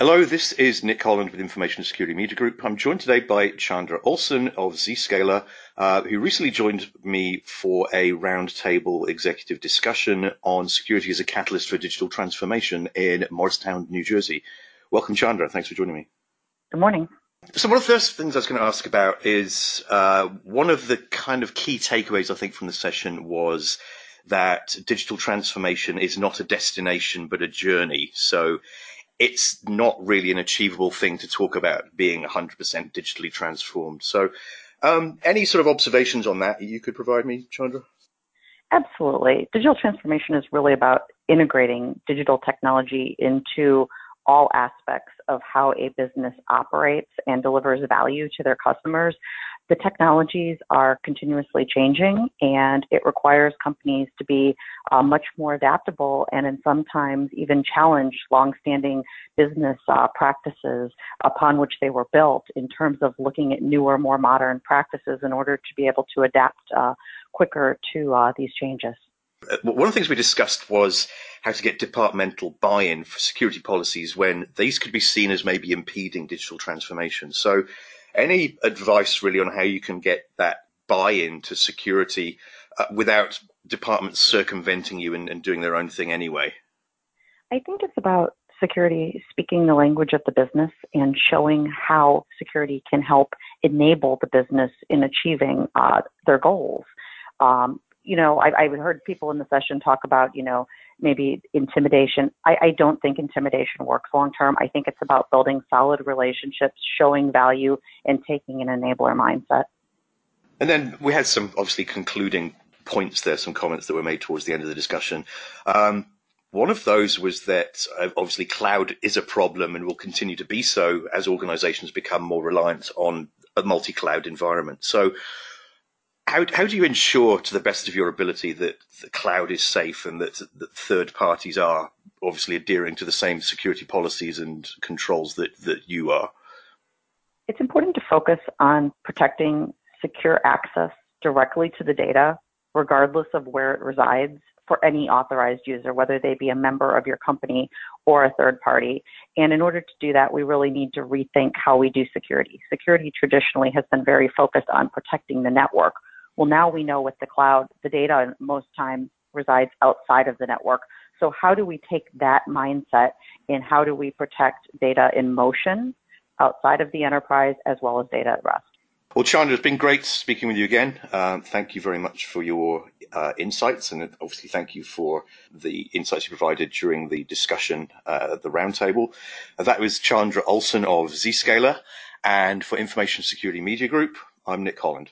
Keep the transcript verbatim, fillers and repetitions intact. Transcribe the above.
Hello, this is Nick Holland with Information Security Media Group. I'm joined today by Chandra Olson of Zscaler, uh, who recently joined me for a roundtable executive discussion on security as a catalyst for digital transformation in Morristown, New Jersey. Welcome, Chandra. Thanks for joining me. Good morning. So one of the first things I was going to ask about is uh, one of the kind of key takeaways, I think, from the session was that digital transformation is not a destination but a journey. So it's not really an achievable thing to talk about being one hundred percent digitally transformed. So um, any sort of observations on that you could provide me, Chandra? Absolutely. Digital transformation is really about integrating digital technology into all aspects of how a business operates and delivers value to their customers. The technologies are continuously changing, and it requires companies to be uh, much more adaptable and in sometimes even challenge longstanding business uh, practices upon which they were built in terms of looking at newer, more modern practices in order to be able to adapt uh, quicker to uh, these changes. One of the things we discussed was how to get departmental buy-in for security policies when these could be seen as maybe impeding digital transformation. So any advice really on how you can get that buy-in to security uh, without departments circumventing you and, and doing their own thing anyway? I think it's about security speaking the language of the business and showing how security can help enable the business in achieving uh, their goals. Um, You know, I, I heard people in the session talk about, you know, maybe intimidation. I, I don't think intimidation works long term. I think it's about building solid relationships, showing value, and taking an enabler mindset. And then we had some obviously concluding points there, some comments that were made towards the end of the discussion. Um, one of those was that uh, obviously cloud is a problem and will continue to be so as organizations become more reliant on a multi-cloud environment. So How, how do you ensure, to the best of your ability, that the cloud is safe and that, that third parties are obviously adhering to the same security policies and controls that, that you are? It's important to focus on protecting secure access directly to the data, regardless of where it resides, for any authorized user, whether they be a member of your company or a third party. And in order to do that, we really need to rethink how we do security. Security traditionally has been very focused on protecting the network. Well, now we know with the cloud, the data most times resides outside of the network. So how do we take that mindset and how do we protect data in motion outside of the enterprise as well as data at rest? Well, Chandra, it's been great speaking with you again. Uh, thank you very much for your uh, insights, and obviously thank you for the insights you provided during the discussion uh, at the roundtable. Uh, that was Chandra Olson of Zscaler, and for Information Security Media Group, I'm Nick Holland.